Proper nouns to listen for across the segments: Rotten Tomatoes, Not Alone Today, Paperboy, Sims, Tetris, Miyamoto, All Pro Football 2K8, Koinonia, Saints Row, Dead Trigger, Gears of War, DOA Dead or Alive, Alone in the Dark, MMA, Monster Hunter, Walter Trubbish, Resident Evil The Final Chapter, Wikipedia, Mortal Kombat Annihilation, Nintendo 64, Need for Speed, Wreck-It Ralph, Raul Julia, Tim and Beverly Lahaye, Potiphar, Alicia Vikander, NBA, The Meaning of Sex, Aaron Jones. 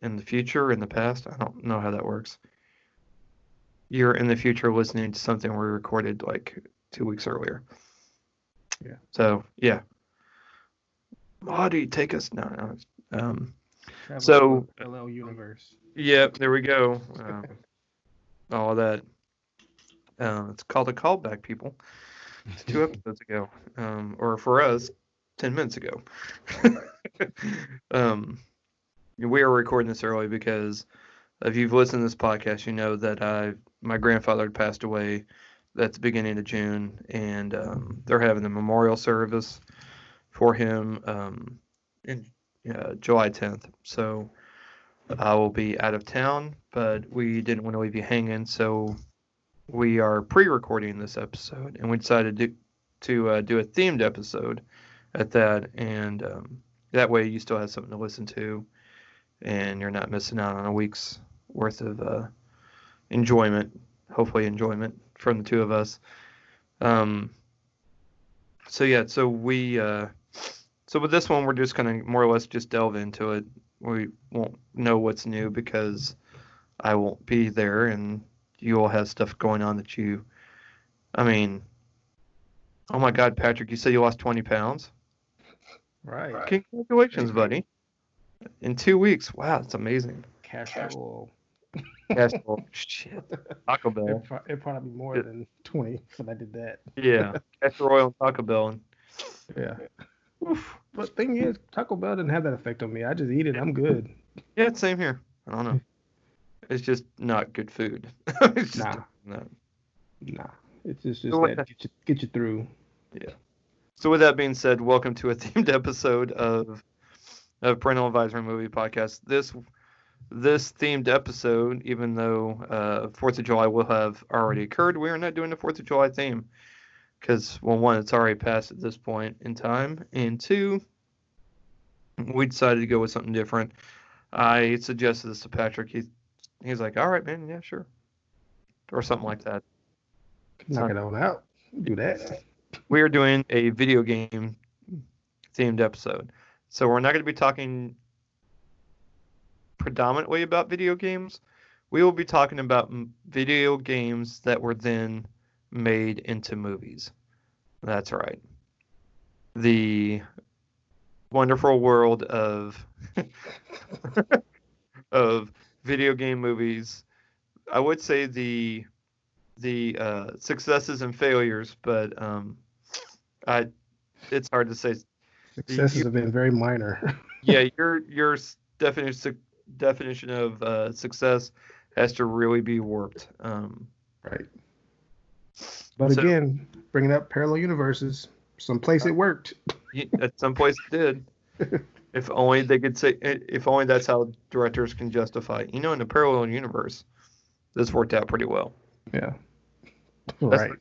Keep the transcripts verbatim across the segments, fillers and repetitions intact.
In the future, in the past, I don't know how that works. You're in the future listening to something we recorded like two weeks earlier. Yeah. So yeah. Marty, take us now. No, um. Travel so L L universe. Yep. Yeah, there we go. Um, all of that. Um, it's called a callback, people. It's two episodes ago, um, or for us, ten minutes ago. um. We are recording this early because if you've listened to this podcast, you know that I, my grandfather had passed away at the beginning of June, and um, they're having a memorial service for him um, in uh, July tenth. So I will be out of town, but we didn't want to leave you hanging, so we are pre-recording this episode, and we decided to, to uh, do a themed episode at that, and um, that way you still have something to listen to. And you're not missing out on a week's worth of uh, enjoyment, hopefully enjoyment from the two of us. Um, so yeah, so we, uh, so with this one, we're just gonna more or less just delve into it. We won't know what's new because I won't be there, and you all have stuff going on that you, I mean, oh my God, Patrick, you said you lost twenty pounds. Right. Congratulations, buddy. In two weeks. Wow, it's amazing. Casserole. Casserole. Shit. Taco Bell. It'd, pro- it'd probably be more yeah. than twenty when I did that. Yeah. Casserole and Taco Bell. And... yeah. Oof. But thing is, Taco Bell didn't have that effect on me. I just eat it. I'm good. Yeah, same here. I don't know. It's just not good food. It's just, nah. No. Nah. It's just, just so that get you, get you through. Yeah. So with that being said, welcome to a themed episode of... of Parental Advisory Movie Podcast. This this themed episode, even though uh, Fourth of July will have already occurred, we are not doing the Fourth of July theme because, well, one, it's already passed at this point in time, and two, we decided to go with something different. I suggested this to Patrick. He he's like, "All right, man, yeah, sure," or something like that. Knock it on out. Do that. We are doing a video game themed episode. So we're not going to be talking predominantly about video games. We will be talking about m- video games that were then made into movies. That's right. The wonderful world of of video game movies. I would say the the uh, successes and failures, but um, I it's hard to say. Successes have been very minor. Yeah, your your definition definition of uh, success has to really be warped. Um, right. But so, again, bringing up parallel universes, someplace uh, it worked. Yeah, at some place it did. If only they could say. If only that's how directors can justify. You know, in a parallel universe, this worked out pretty well. Yeah. That's right. Like,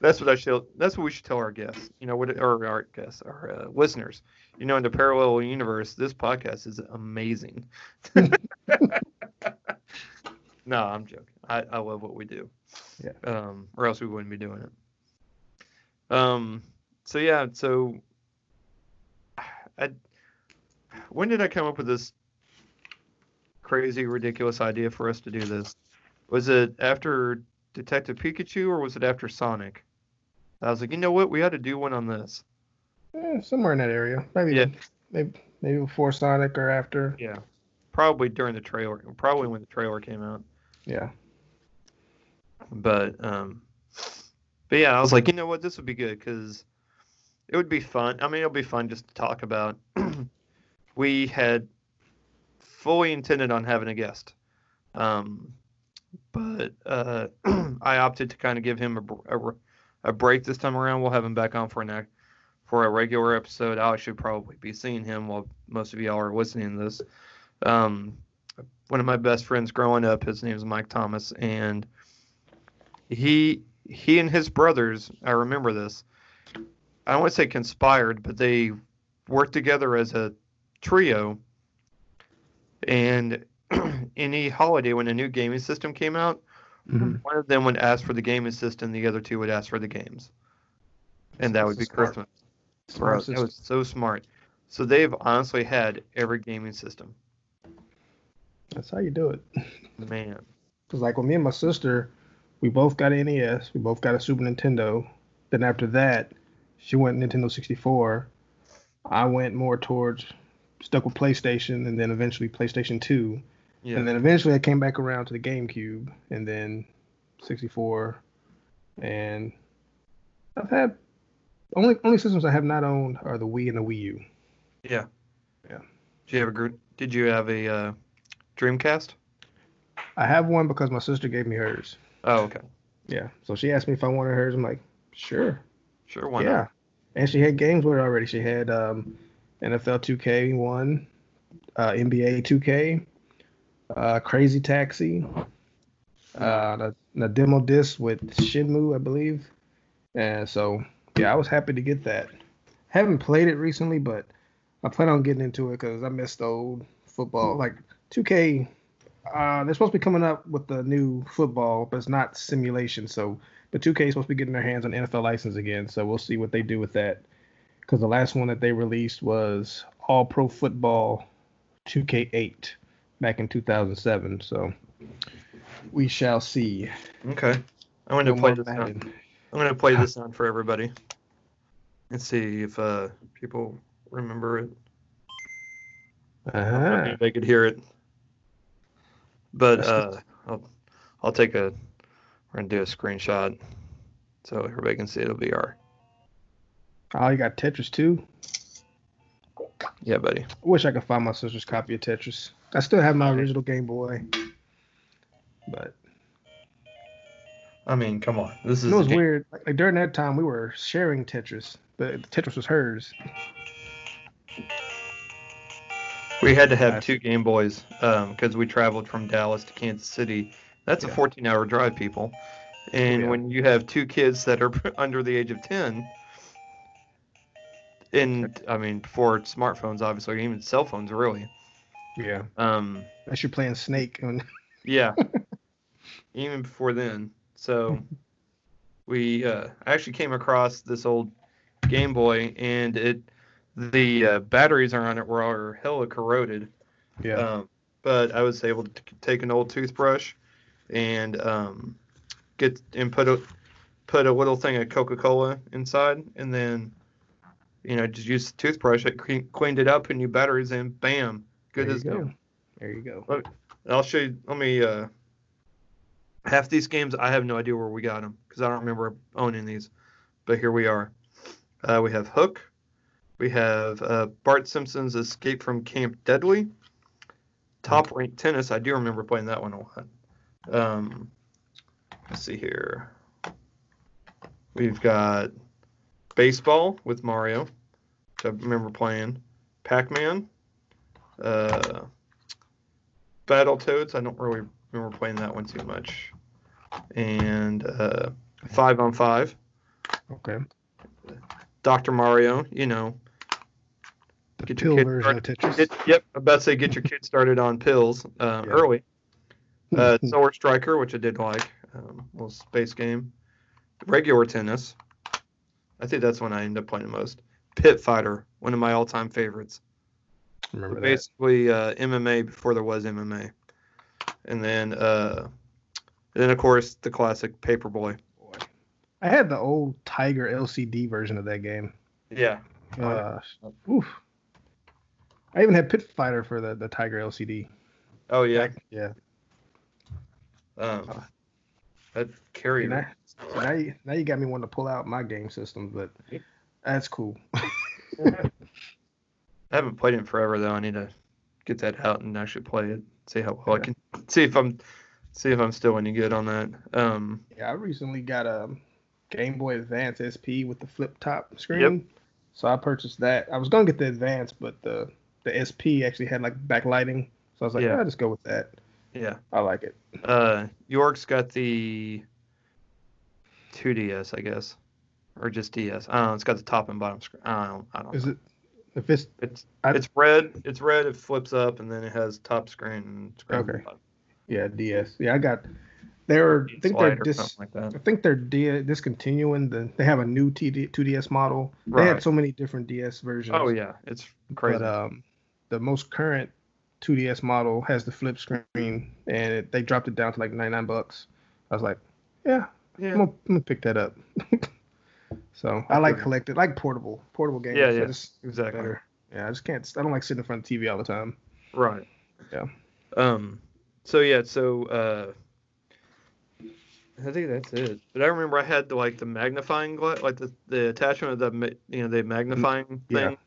That's what I should. That's what we should tell our guests. You know, what or our guests, our uh, listeners. You know, in the parallel universe, this podcast is amazing. No, I'm joking. I, I love what we do. Yeah. Um, or else we wouldn't be doing it. Um. So yeah. So. I. When did I come up with this crazy, ridiculous idea for us to do this? Was it after Detective Pikachu, or was it after Sonic? I was like, you know what, we had to do one on this. Yeah, somewhere in that area. Maybe, yeah. maybe maybe before Sonic or after. Yeah, probably during the trailer. Probably when the trailer came out. Yeah. But um, but yeah, I was like, you know what, this would be good because it would be fun. I mean, it'll be fun just to talk about. We had fully intended on having a guest. Um. But uh, I opted to kind of give him a, a, a break this time around. We'll have him back on for an for a regular episode. I should probably be seeing him while most of y'all are listening to this. Um, one of my best friends growing up. His name is Mike Thomas, and he he and his brothers, I remember this, I don't want to say conspired, but they worked together as a trio. And any holiday when a new gaming system came out, mm-hmm. one of them would ask for the gaming system, the other two would ask for the games. And that would be Christmas. Bro, that was so smart. So they've honestly had every gaming system. That's how you do it. Man. Because like when me and my sister, we both got an N E S. We both got a Super Nintendo. Then after that, she went Nintendo sixty-four. I went more towards, stuck with PlayStation, and then eventually PlayStation two. Yeah. And then eventually I came back around to the GameCube, and then sixty-four. And I've had... Only only systems I have not owned are the Wii and the Wii U. Yeah, yeah. Did you have a Did you have a uh, Dreamcast? I have one because my sister gave me hers. Oh, okay. Yeah. So she asked me if I wanted hers. I'm like, sure, sure, why not? Yeah. And she had games with her already. She had um, N F L two K one, uh, N B A two K, uh, Crazy Taxi, uh, a demo disc with Shenmue, I believe, and so. Yeah, I was happy to get that. Haven't played it recently, but I plan on getting into it because I missed old football. Like two K, uh, they're supposed to be coming up with the new football, but it's not simulation. So, but two K is supposed to be getting their hands on N F L license again. So we'll see what they do with that. Because the last one that they released was All Pro Football two K eight back in two thousand seven. So we shall see. Okay, I want to play this now. I'm going to play this on for everybody and see if uh, people remember it. Uh-huh. If they could hear it. But uh, I'll, I'll take a, we're going to do a screenshot so everybody can see it'll be our. Oh, you got Tetris too? Yeah, buddy. I wish I could find my sister's copy of Tetris. I still have my original Game Boy. But. I mean, come on. This is. It was weird. Like, like during that time, we were sharing Tetris, but Tetris was hers. We had to have two Game Boys because um, we traveled from Dallas to Kansas City. That's yeah. a fourteen-hour drive, people. And yeah. when you have two kids that are under the age of ten, and I mean, before smartphones, obviously, even cell phones, really. Yeah. Um. Unless you're playing Snake. On... yeah. Even before then. So we uh, actually came across this old Game Boy, and it the uh, batteries on it were hella corroded. Yeah. Um, but I was able to take an old toothbrush and um, get and put a put a little thing of Coca-Cola inside, and then you know just use the toothbrush. It cleaned it up, and new batteries in. Bam, good as new. There you go. Look, I'll show you. Let me. Uh, Half these games, I have no idea where we got them because I don't remember owning these. But here we are. Uh, we have Hook. We have uh, Bart Simpson's Escape from Camp Deadly. Top Rank Tennis. I do remember playing that one a lot. Um, let's see here. We've got Baseball with Mario, which I remember playing. Pac-Man. Uh, Battletoads. I don't really remember playing that one too much. And uh, five on five. Okay. Doctor Mario, you know. The get pill your kid version started, of Tetris. Get, yep, I'm about to say get your kid started on pills uh, yeah. early. Uh, Sword Striker, which I did like. Um, little space game. Regular Tennis. I think that's when I ended up playing the most. Pit Fighter, one of my all-time favorites. Remember so that. Basically uh, M M A before there was M M A. And then, uh, and then of course, the classic Paperboy. I had the old Tiger L C D version of that game. Yeah. Uh, oof. I even had Pit Fighter for the, the Tiger L C D. Oh, yeah? Yeah. Um, that carried me. Now you, now you got me wanting to pull out my game system, but that's cool. I haven't played it in forever, though. I need to get that out and actually play it. See how well yeah. I can see if I'm see if I'm still any good on that. Um, yeah, I recently got a Game Boy Advance S P with the flip top screen. Yep. So I purchased that. I was gonna get the Advance, but the the S P actually had like backlighting, So I was like, yeah, I'll just go with that. Yeah. I like it. Uh, York's got the two D S, I guess. Or just D S. I don't know. It's got the top and bottom screen. I don't, I don't Is know. It, if it's, it's, I, it's red. It's red. It flips up, and then it has top screen and screen. Okay. Bottom. Yeah, D S. Yeah, I got... They're, I think they're dis, like I think they're di- discontinuing the. They have a new two D S model. Right. They had so many different D S versions. Oh yeah, it's crazy. But um, the most current two D S model has the flip screen, and it, they dropped it down to like ninety-nine bucks. I was like, yeah, yeah. I'm, gonna, I'm gonna pick that up. So I like collected, like portable, portable games. Yeah, yeah, so exactly. Better. Yeah, I just can't. I don't like sitting in front of the T V all the time. Right. Yeah. Um. So yeah. So. Uh, I think that's it. But I remember I had the, like the magnifying glass, like the, the attachment of the you know the magnifying yeah. thing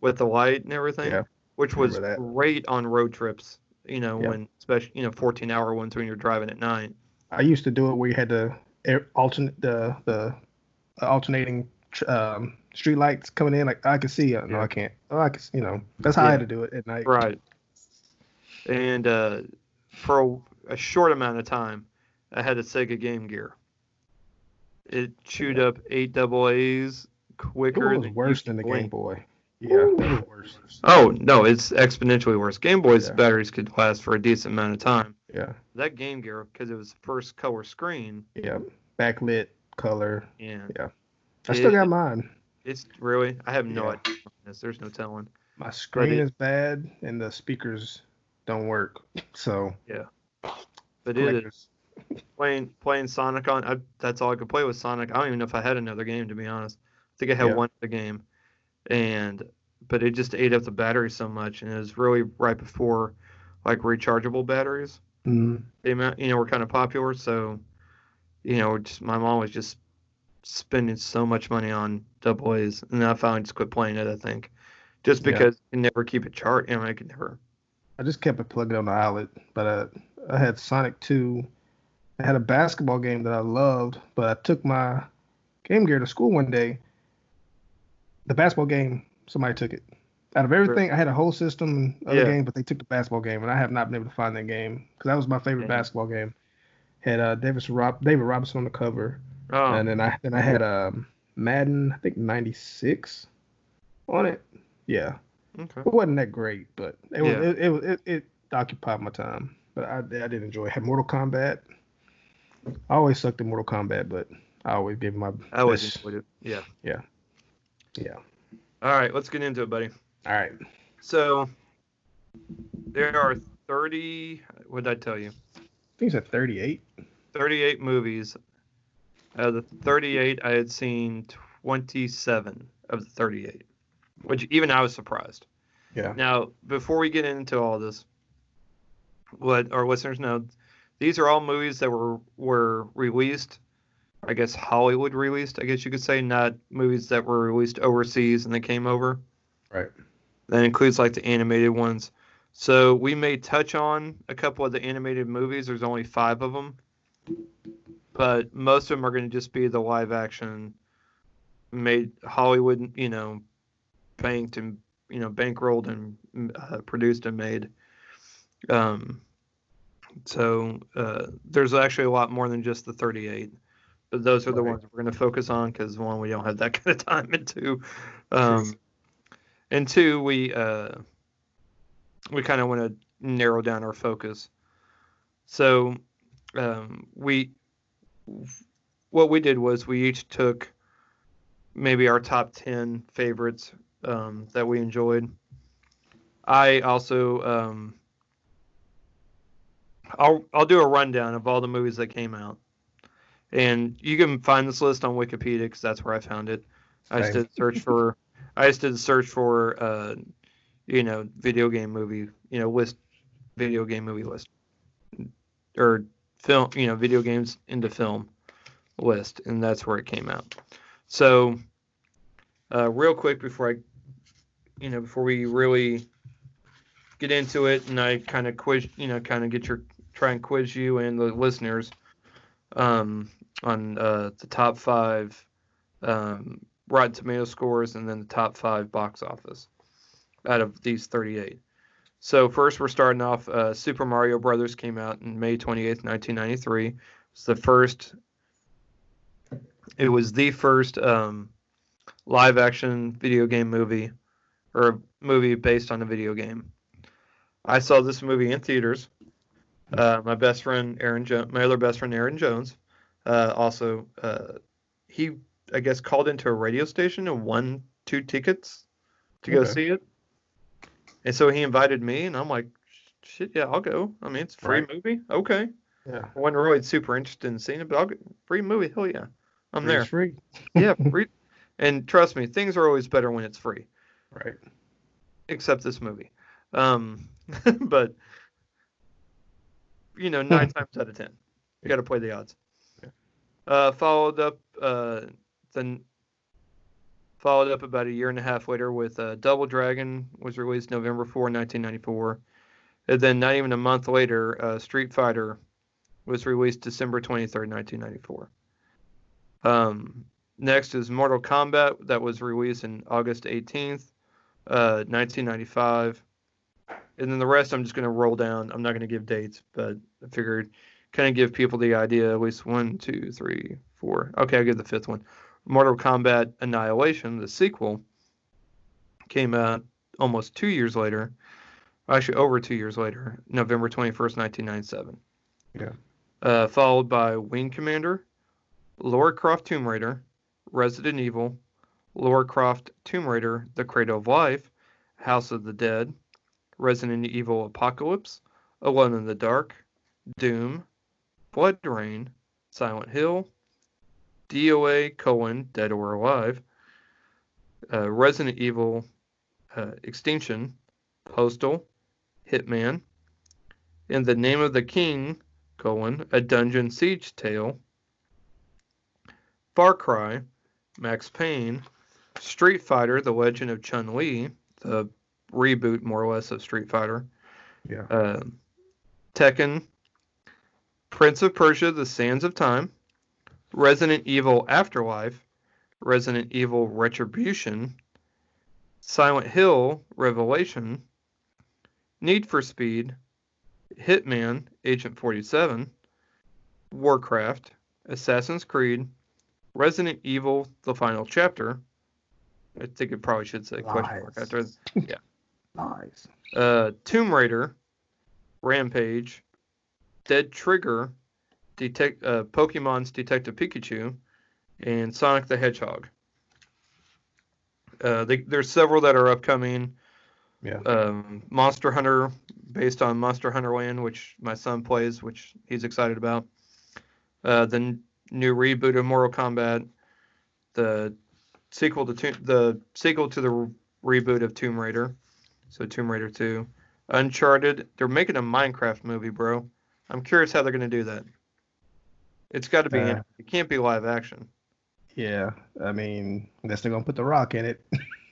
with the light and everything, yeah. which was that. great on road trips. You know yeah. when especially you know fourteen hour ones when you're driving at night. I used to do it where you had to alternate the the alternating um, street lights coming in. Like I could see, uh, no, yeah. I can't. Oh, I could, you know. That's how yeah. I had to do it at night. Right. And uh, for a, a short amount of time, I had a Sega Game Gear. It chewed up eight A A's quicker. It was worse than the Game Boy. Yeah, worse. Oh no, it's exponentially worse. Game Boy's yeah. batteries could last for a decent amount of time. Yeah. That Game Gear, because it was the first color screen. Yeah. Backlit color. Yeah. Yeah. I still it, got mine. It's really. I have no yeah. idea. This. There's no telling. My screen it, is bad, and the speakers don't work. So. Yeah. But it like, is. Playing playing Sonic on, I, that's all I could play with Sonic. I don't even know if I had another game, to be honest. I think I had yeah. one other game, and but it just ate up the battery so much, and it was really right before like rechargeable batteries. Mm-hmm. The amount, you know, were kind of popular, so you know, just, my mom was just spending so much money on double A's, and I finally just quit playing it. I think just because yeah. I could never keep it charged, and I could never. I just kept it plugged on the outlet, but uh, I had Sonic two. I had a basketball game that I loved, but I took my Game Gear to school one day. The basketball game, somebody took it. Out of everything, I had a whole system and other yeah. game, but they took the basketball game, and I have not been able to find that game because that was my favorite yeah. basketball game. Had uh, Davis Rob David Robinson on the cover, oh. and then I then I had um, Madden, I think ninety-six on it. Yeah, okay. It wasn't that great, but it was, yeah. it, it, it it occupied my time. But I I did enjoy it. I had Mortal Kombat. I always sucked at Mortal Kombat, but I always gave my best. I always enjoyed it. Yeah. Yeah. Yeah. All right, let's get into it, buddy. All right. So there are thirty what did I tell you? I think it's at thirty-eight thirty-eight movies. Out of the thirty-eight I had seen twenty-seven of the thirty-eight which even I was surprised. Yeah. Now, before we get into all this, let our listeners know these are all movies that were, were released, I guess Hollywood released, I guess you could say, not movies that were released overseas and they came over. Right. That includes, like, the animated ones. So we may touch on a couple of the animated movies. There's only five of them. But most of them are going to just be the live-action, made Hollywood, you know, banked and, you know, bankrolled and uh, produced and made. Um. So uh, there's actually a lot more than just the thirty-eight, but those are the right. ones we're going to focus on because one, we don't have that kind of time, and two, um, and two, we uh, we kind of want to narrow down our focus. So um, we what we did was we each took maybe our top ten favorites um, that we enjoyed. I also. Um, I'll I'll do a rundown of all the movies that came out, and you can find this list on Wikipedia because that's where I found it. Same. I just did search for, I just did search for, uh, you know, video game movie, you know, list, video game movie list, or film, you know, video games into film list, and that's where it came out. So, uh, real quick before I, you know, before we really get into it, and I kind of quiz, you know, kind of get your. Try and quiz you and the listeners um, on uh, the top five um, Rotten Tomato scores and then the top five box office out of these thirty-eight So first we're starting off, uh, Super Mario Brothers came out on May twenty-eighth, nineteen ninety-three. It's the first, it was the first um, live action video game movie, or a movie based on a video game. I saw this movie in theaters. Uh, my best friend, Aaron Jones, my other best friend, Aaron Jones, uh, also, uh, he, I guess, called into a radio station and won two tickets to okay. go see it. And so he invited me, and I'm like, shit, yeah, I'll go. I mean, it's a free right. movie. Okay. Yeah. I wasn't really super interested in seeing it, but I'll go. Free movie. Hell yeah. I'm free there. Free. Yeah, free. And trust me, things are always better when it's free. Right. Except this movie. Um, but, you know, nine times out of ten, you got to play the odds. Yeah. Uh, followed up, uh, then followed up about a year and a half later with uh, Double Dragon, was released November fourth, nineteen ninety-four. And then not even a month later, uh, Street Fighter was released December twenty-third, nineteen ninety-four. Um, next is Mortal Kombat, that was released on August eighteenth, uh, nineteen ninety-five. And then the rest I'm just going to roll down. I'm not going to give dates, but I figured kind of give people the idea. At least one, two, three, four. Okay, I'll give the fifth one. Mortal Kombat Annihilation, the sequel, came out almost two years later. Actually, over two years later, November twenty-first, nineteen ninety-seven. Yeah. Uh, followed by Wing Commander, Lara Croft Tomb Raider, Resident Evil, Lara Croft Tomb Raider, The Cradle of Life, House of the Dead, Resident Evil Apocalypse, Alone in the Dark, Doom, Blood Rain, Silent Hill, D O A, colon, Dead or Alive, uh, Resident Evil uh, Extinction, Postal, Hitman, In the Name of the King, colon, A Dungeon Siege Tale, Far Cry, Max Payne, Street Fighter The Legend of Chun-Li, the reboot more or less of Street Fighter, yeah. uh, Tekken, Prince of Persia The Sands of Time, Resident Evil Afterlife, Resident Evil Retribution, Silent Hill Revelation, Need for Speed, Hitman, Agent forty-seven, Warcraft, Assassin's Creed, Resident Evil The Final Chapter. I think it probably should say Lies. Question mark after. Yeah. Nice. Uh, Tomb Raider, Rampage, Dead Trigger, Detect uh, Pokemon's Detective Pikachu, and Sonic the Hedgehog. Uh, they, there's several that are upcoming. Yeah. Um, Monster Hunter, based on Monster Hunter Land, which my son plays, which he's excited about. Uh, the n- new reboot of Mortal Kombat. The sequel to to- the sequel to the re- reboot of Tomb Raider, so Tomb Raider two. Uncharted. They're making a Minecraft movie, bro. I'm curious how they're gonna do that. It's got to be. Uh, it can't be live action. Yeah, I mean, unless they're gonna put The Rock in it,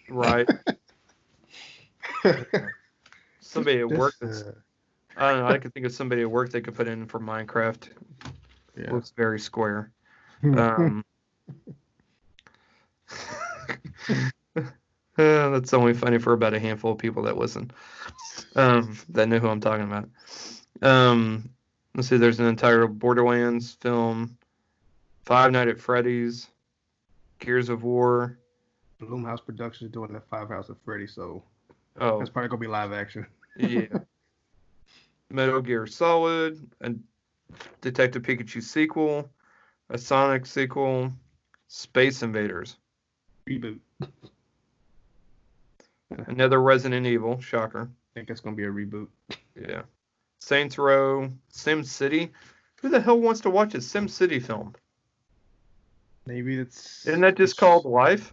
right? Somebody at work. That's, I don't know. I can think of somebody at work they could put in for Minecraft. Yeah. Looks very square. Um, uh, that's only funny for about a handful of people that listen, um, that know who I'm talking about. Um. Let's see, there's an entire Borderlands film, Five Nights at Freddy's, Gears of War. Bloomhouse Productions doing that Five House at Freddy's, so oh. that's probably going to be live action. Yeah. Metal Gear Solid, a Detective Pikachu sequel, a Sonic sequel, Space Invaders. Reboot. Another Resident Evil, shocker. I think it's going to be a reboot. Yeah. Saints Row, Sim City. Who the hell wants to watch a Sim City film? Maybe it's... Isn't that just called Life?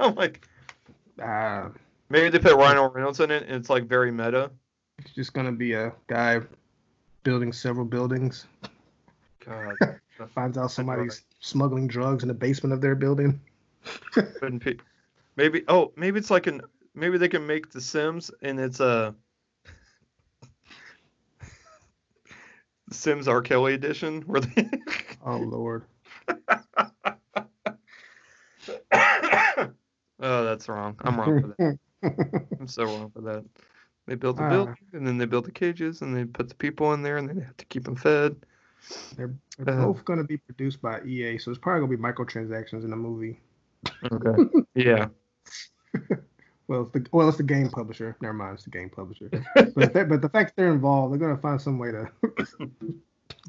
I'm like... Uh, maybe they put Ryan Reynolds in it, and it's like very meta. It's just going to be a guy building several buildings. God. Finds out somebody's smuggling drugs in the basement of their building. Maybe... Oh, maybe it's like an... Maybe they can make The Sims, and it's a... Sims R. Kelly edition. Where they... Oh, Lord. Oh, that's wrong. I'm wrong for that. I'm so wrong for that. They build the uh, building, and then they build the cages, and they put the people in there, and then they have to keep them fed. They're, they're uh, both going to be produced by E A, so it's probably going to be microtransactions in the movie. Okay. Yeah. Well, it's the well, it's the game publisher. Never mind, it's the game publisher. But that, but the fact they're involved, they're going to find some way to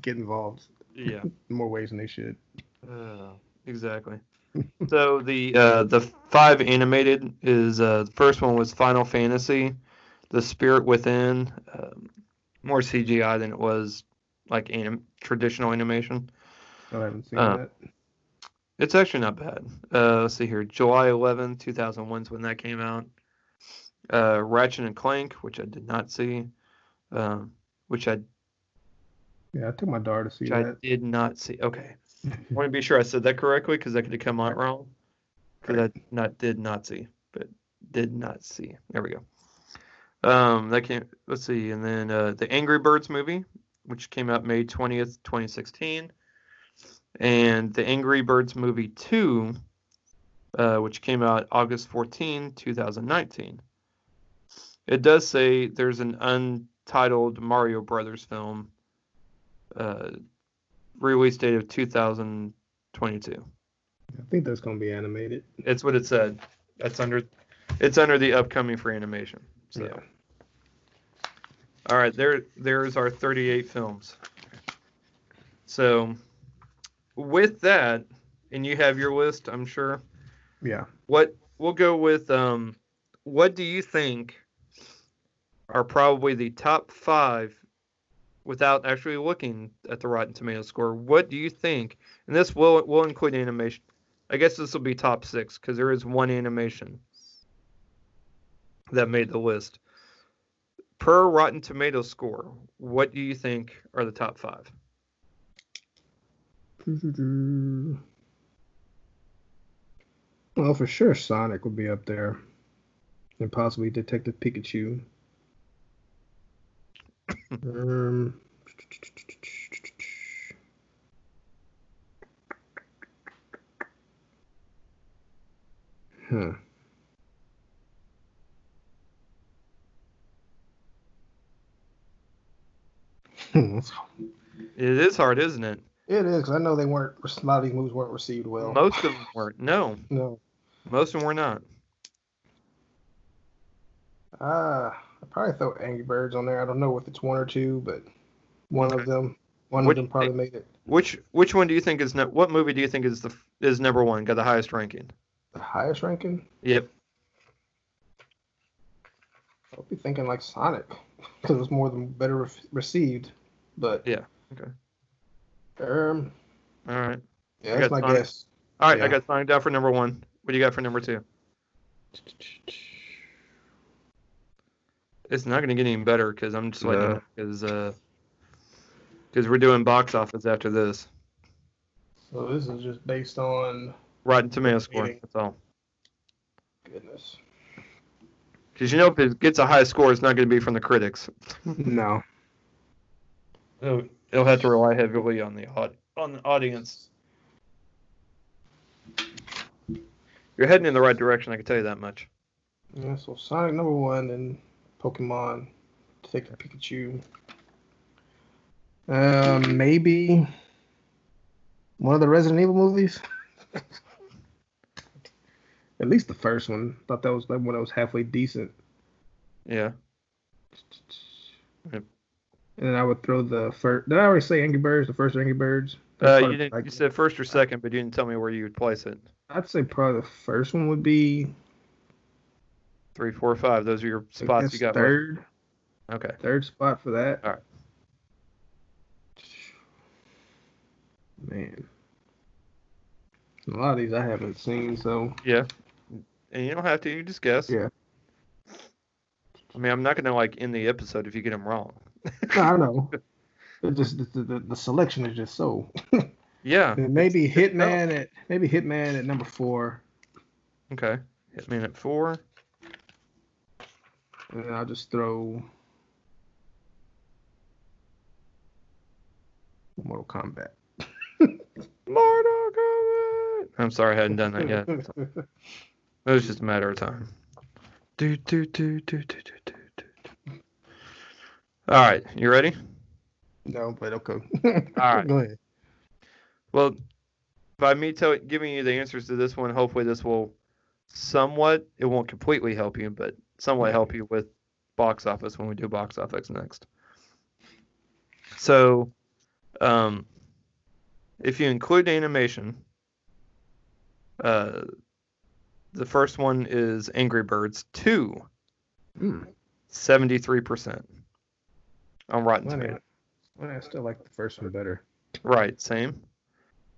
get involved. Yeah. In more ways than they should. Uh, exactly. So the uh, the five animated is uh, the first one was Final Fantasy, The Spirit Within, uh, more C G I than it was like anim- traditional animation. Oh, I haven't seen uh, that. It's actually not bad. Uh, let's see here. July eleventh, two thousand one is when that came out. Uh, Ratchet and Clank, which I did not see. Um, which I... Yeah, I took my daughter to see which that. I did not see. Okay. I want to be sure I said that correctly because that could have come out wrong. Because I not, did not see. But did not see. There we go. Um, that came... Let's see. And then uh, the Angry Birds movie, which came out May twentieth, twenty sixteen. And the Angry Birds Movie two, uh, which came out August fourteenth, twenty nineteen. It does say there's an untitled Mario Brothers film, uh, release date of two thousand twenty-two. I think that's going to be animated. That's what it said. That's under, it's under the upcoming for animation. So, yeah. All right, there, there's our thirty-eight films. So. With that, and you have your list, I'm sure. Yeah. What we'll go with, um, what do you think are probably the top five, without actually looking at the Rotten Tomatoes score? What do you think? And this will will include animation. I guess this will be top six because there is one animation that made the list. Per Rotten Tomatoes score, what do you think are the top five? Well, for sure, Sonic would be up there, and possibly Detective Pikachu. um, huh. It is hard, isn't it? It is, because I know they weren't, a lot of these movies weren't received well. Most of them weren't, no. No. Most of them were not. Ah, uh, I'd probably throw Angry Birds on there. I don't know if it's one or two, but one okay. of them, one which, of them probably made it. Which which one do you think is, no, what movie do you think is the is number one, got the highest ranking? The highest ranking? Yep. I'll be thinking like Sonic, because it was more than better re- received, but. Yeah, okay. Um. All right. Yeah, that's my Sonic. Guess. All right, yeah. I got Sonic down for number one. What do you got for number two? It's not going to get any better because I'm just like no. because uh because we're doing box office after this. So this is just based on Rotten Tomatoes score. That's all. Goodness. Because you know if it gets a high score, it's not going to be from the critics. No. So. It'll have to rely heavily on the aud- on the audience. You're heading in the right direction, I can tell you that much. Yeah, so Sonic number one, then Pokemon, Detective Pikachu. Um, maybe one of the Resident Evil movies. At least the first one. Thought that was that one that was halfway decent. Yeah. Yep. And then I would throw the first. Did I already say Angry Birds? The first Angry Birds. Uh, you, didn't, you said first or second, but you didn't tell me where you would place it. I'd say probably the first one would be three, four, five. Those are your spots you got. Third. Left. Okay. Third spot for that. All right. Man, a lot of these I haven't seen, so. Yeah. And you don't have to. You just guess. Yeah. I mean, I'm not gonna like end the episode if you get them wrong. No, I know. It just the, the the selection is just so. Yeah. And maybe Hitman at maybe Hitman at number four. Okay. Hitman at four. And then I'll just throw Mortal Kombat. Mortal Kombat. I'm sorry, I hadn't done that yet. It was just a matter of time. Do do do do do do do. All right, you ready? No, but okay. All right. Go ahead. Well, by me tell, giving you the answers to this one, hopefully this will somewhat, it won't completely help you, but somewhat help you with box office when we do box office next. So, um, if you include animation, uh, the first one is Angry Birds two, mm. seventy-three percent on Rotten Tomatoes. Well, I still like the first one better. Right, same.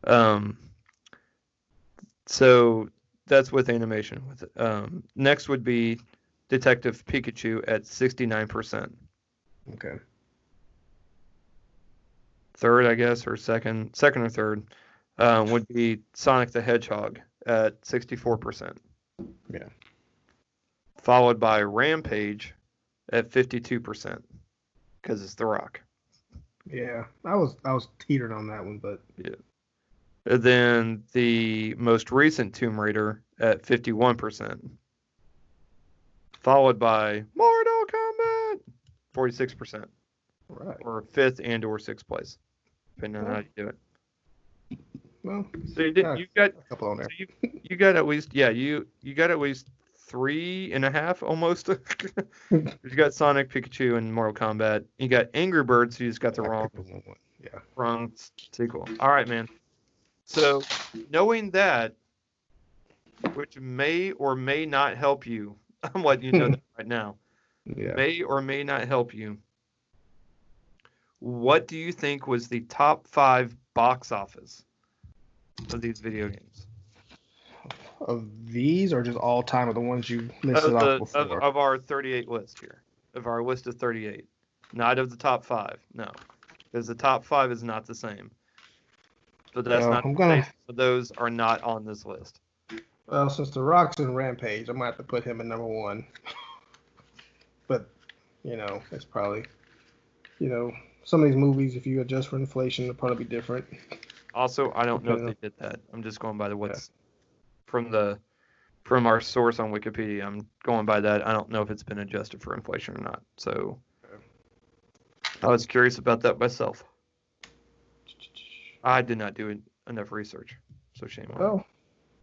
Um, so that's with animation. With um, next would be Detective Pikachu at sixty-nine percent. Okay. Third, I guess, or second, second or third, uh, would be Sonic the Hedgehog at sixty-four percent. Yeah. Followed by Rampage at fifty-two percent because it's The Rock. Yeah, I was I was teetering on that one, but yeah. And then the most recent Tomb Raider at fifty-one percent, followed by Mortal Kombat, forty-six percent, right, or fifth and or sixth place, depending on how you do it. Well, so you did, uh, you got a couple on there. So you, you got at least yeah you you got at least three and a half almost. You got Sonic, Pikachu, and Mortal Kombat. You got Angry Birds, who just got the wrong one. Yeah, wrong sequel. All right, man. So, knowing that, which may or may not help you, I'm letting you know that right now. Yeah. May or may not help you. What do you think was the top five box office of these video games? Of these, or just all time, of the ones you listed of the, off before? Of, of our thirty-eight list here. Of our list of thirty-eight. Not of the top five, no. Because the top five is not the same. So that's no, not I'm gonna, so those are not on this list. Well, since The Rock's in Rampage, I'm gonna have to put him in number one. But you know, it's probably you know, some of these movies, if you adjust for inflation, they'll probably be different. Also, I don't know yeah. if they did that. I'm just going by the what's yeah. from the from our source on Wikipedia. I'm going by that. I don't know if it's been adjusted for inflation or not. So okay. I was curious about that myself. I did not do enough research, so shame on me. Well,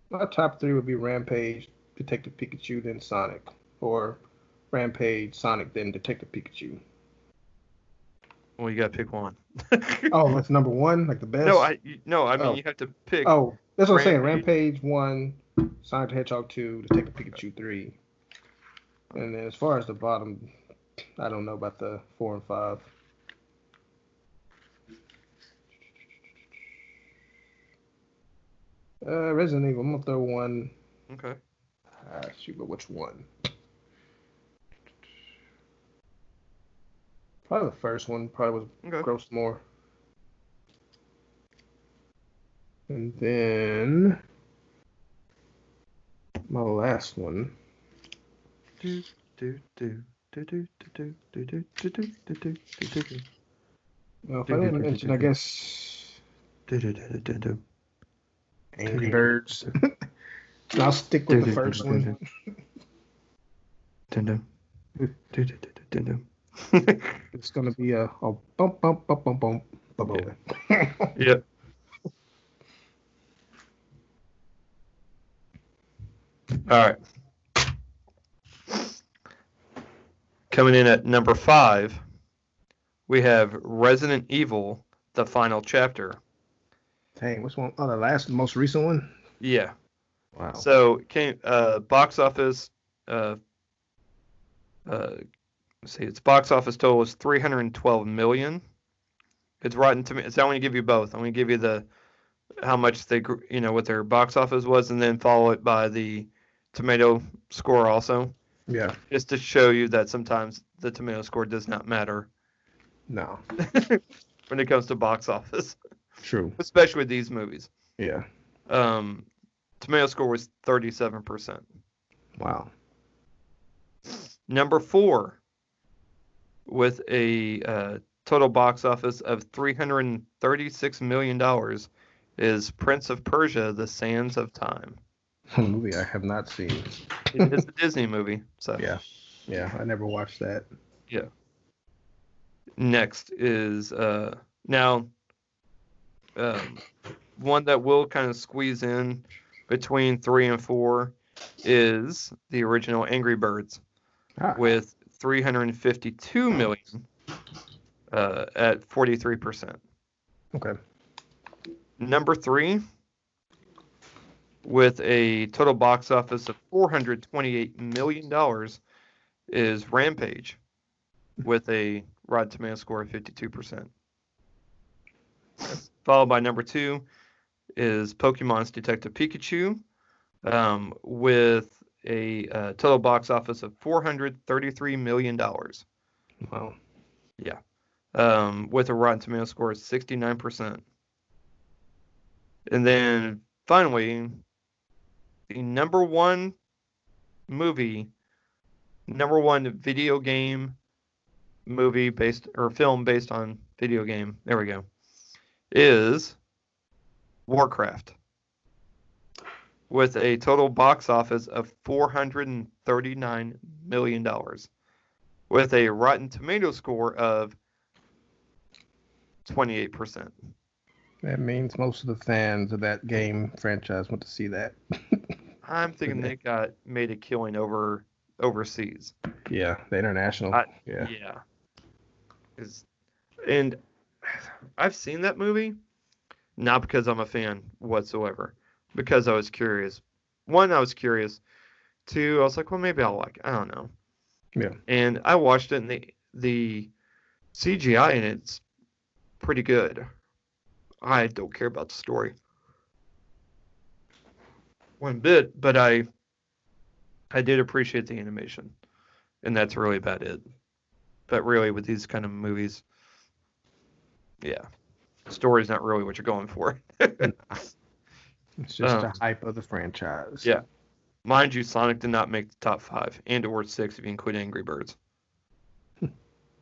my top three would be Rampage, Detective Pikachu, then Sonic. Or Rampage, Sonic, then Detective Pikachu. Well, you got to pick one. Oh, that's number one? Like the best? No, I no, I mean, oh. you have to pick. Oh, that's what Rampage. I'm saying. Rampage one, Sonic the Hedgehog two, Detective Pikachu three. And then as far as the bottom, I don't know about the four and five. Uh, Resident Evil. I'm gonna throw one. Okay. Ah, shoot, but which one? Probably the first one. Probably was okay. grossed more. And then my last one. Do do do do do do do do do do do do do. Well, if I didn't mention, I guess. Do do do do do. Angry Birds. So I'll stick with the first one. It's gonna be a, a bump bump bump bump bump bump. Yeah. Yep. All right. Coming in at number five, we have Resident Evil: The Final Chapter. Dang, which one? Oh, the last, the most recent one? Yeah. Wow. So, came uh, box office, uh, uh, let's see, its box office total is three hundred twelve million dollars. It's Rotten Tomatoes. So, I'm going to give you both. I'm going to give you the, how much they, you know, what their box office was, and then follow it by the tomato score also. Yeah. Just to show you that sometimes the tomato score does not matter. No. When it comes to box office. True. Especially with these movies. Yeah. Um, tomato score was thirty-seven percent. Wow. Number four, with a uh, total box office of three hundred thirty-six million dollars, is Prince of Persia: The Sands of Time. A movie I have not seen. It is a Disney movie. So. Yeah. Yeah, I never watched that. Yeah. next is uh, now um, one that will kind of squeeze in between three and four is the original Angry Birds ah. with three hundred fifty-two million uh, at forty-three percent. Okay. Number three, with a total box office of four hundred twenty-eight million dollars, is Rampage, with a Rotten Tomato score of fifty-two percent. Followed by number two is Pokemon's Detective Pikachu, um, with a uh, total box office of four hundred thirty-three million dollars. Wow. Yeah. Um, with a Rotten Tomato score of sixty-nine percent. And then finally, the number one movie, number one video game movie based or film based on video game, there we go, is Warcraft, with a total box office of four hundred thirty-nine million dollars, with a Rotten Tomato score of twenty-eight percent. That means most of the fans of that game franchise want to see that. I'm thinking they got made a killing over overseas. Yeah, the international. I, yeah. yeah. Is and I've seen that movie, not because I'm a fan whatsoever, because I was curious. One, I was curious. Two, I was like, well, maybe I'll like it. I don't know. Yeah. And I watched it, and the the C G I in it's pretty good. I don't care about the story one bit, but I I did appreciate the animation, and that's really about it. But really, with these kind of movies, yeah, story's not really what you're going for. It's just um, the hype of the franchise. Yeah. Mind you, Sonic did not make the top five, and or six if you include Angry Birds.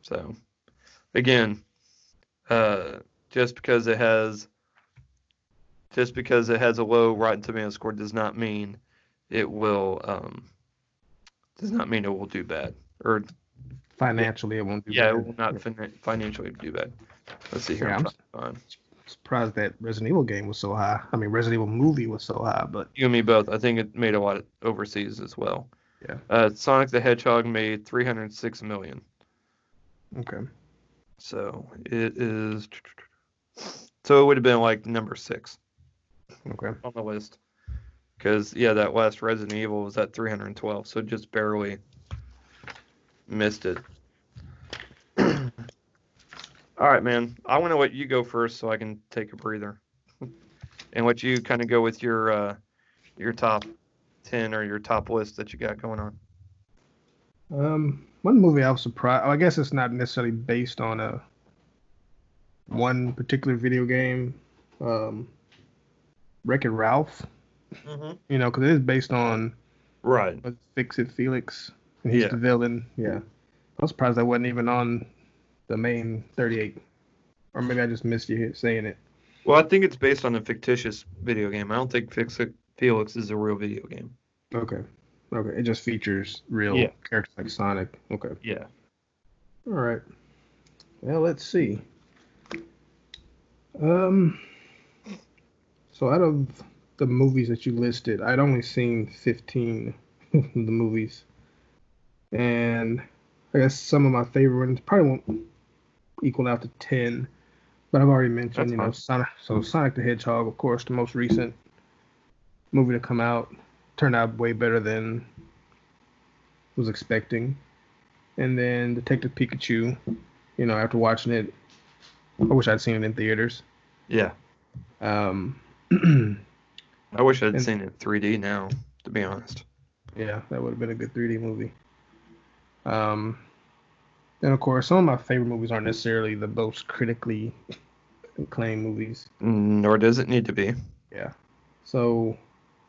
So, again, uh... Just because it has, just because it has a low Rotten Tomato score does not mean it will, um, does not mean it will do bad or financially it won't do yeah, bad. Yeah, it will not fin- financially do bad. Let's see here. Yeah, I'm, I'm surprised that Resident Evil game was so high. I mean, Resident Evil movie was so high, but you and me both. I think it made a lot of overseas as well. Yeah. Uh, Sonic the Hedgehog made three hundred six million. Okay. So it is. So it would have been like number six, okay, on the list, because yeah, that last Resident Evil was at three hundred twelve, so just barely missed it. All right, man, I want to let you go first so I can take a breather, and let you kind of go with your uh, your top ten or your top list that you got going on. Um, one movie I was surprised. Oh, I guess it's not necessarily based on a. One particular video game, um, Wreck-It Ralph, mm-hmm. you know, because it is based on right. Fix-It Felix, and he's yeah. the villain. Yeah. I was surprised I wasn't even on the main thirty-eight. Or maybe I just missed you saying it. Well, I think it's based on a fictitious video game. I don't think Fix-It Felix is a real video game. Okay. Okay. It just features real yeah. characters like Sonic. Okay. Yeah. All right. Well, let's see. Um, so out of the movies that you listed, I'd only seen fifteen of the movies. And I guess some of my favorite ones probably won't equal out to ten. But I've already mentioned, That's you know, Sonic, so Sonic the Hedgehog, of course, the most recent movie to come out, turned out way better than I was expecting. And then Detective Pikachu, you know, after watching it, I wish I'd seen it in theaters. Yeah. Um, I wish I'd and, seen it in three D now, to be honest. Yeah, that would have been a good three D movie. Um, and, of course, some of my favorite movies aren't necessarily the most critically acclaimed movies. Nor does it need to be. Yeah. So,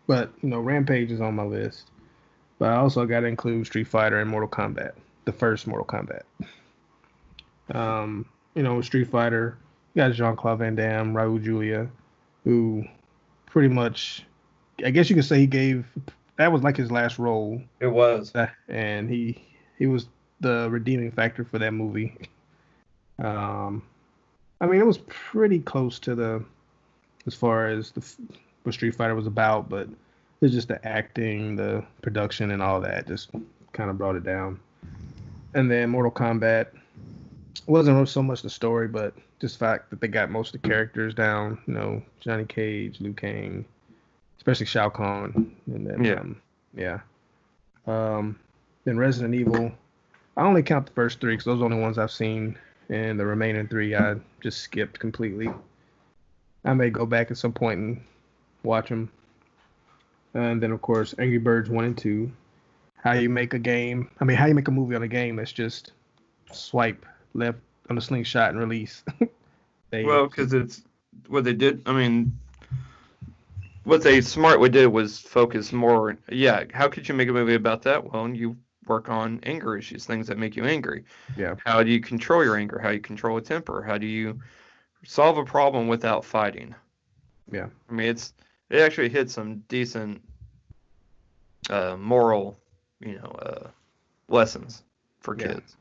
but, you know, Rampage is on my list. But I also got to include Street Fighter and Mortal Kombat, the first Mortal Kombat. Um... You know, Street Fighter, you got Jean-Claude Van Damme, Raul Julia, who pretty much, I guess you could say he gave, that was like his last role. It was. And he he was the redeeming factor for that movie. Um, I mean, it was pretty close to the, as far as the what Street Fighter was about, but it's just the acting, the production, and all that just kind of brought it down. And then Mortal Kombat wasn't so much the story, but just the fact that they got most of the characters down. You know, Johnny Cage, Liu Kang, especially Shao Kahn, and then yeah, um, yeah. Um, then Resident Evil. I only count the first three because those are the only ones I've seen, and the remaining three I just skipped completely. I may go back at some point and watch them. And then, of course, Angry Birds one and two. How you make a game. I mean, how you make a movie on a game that's just swipe left on a slingshot and release. they, well, because it's what they did. I mean, what they smartly did was focus more. Yeah, how could you make a movie about that? Well, you work on anger issues, things that make you angry. Yeah. How do you control your anger? How do you control a temper? How do you solve a problem without fighting? Yeah. I mean, it's it actually hit some decent uh, moral, you know, uh, lessons for yeah. kids.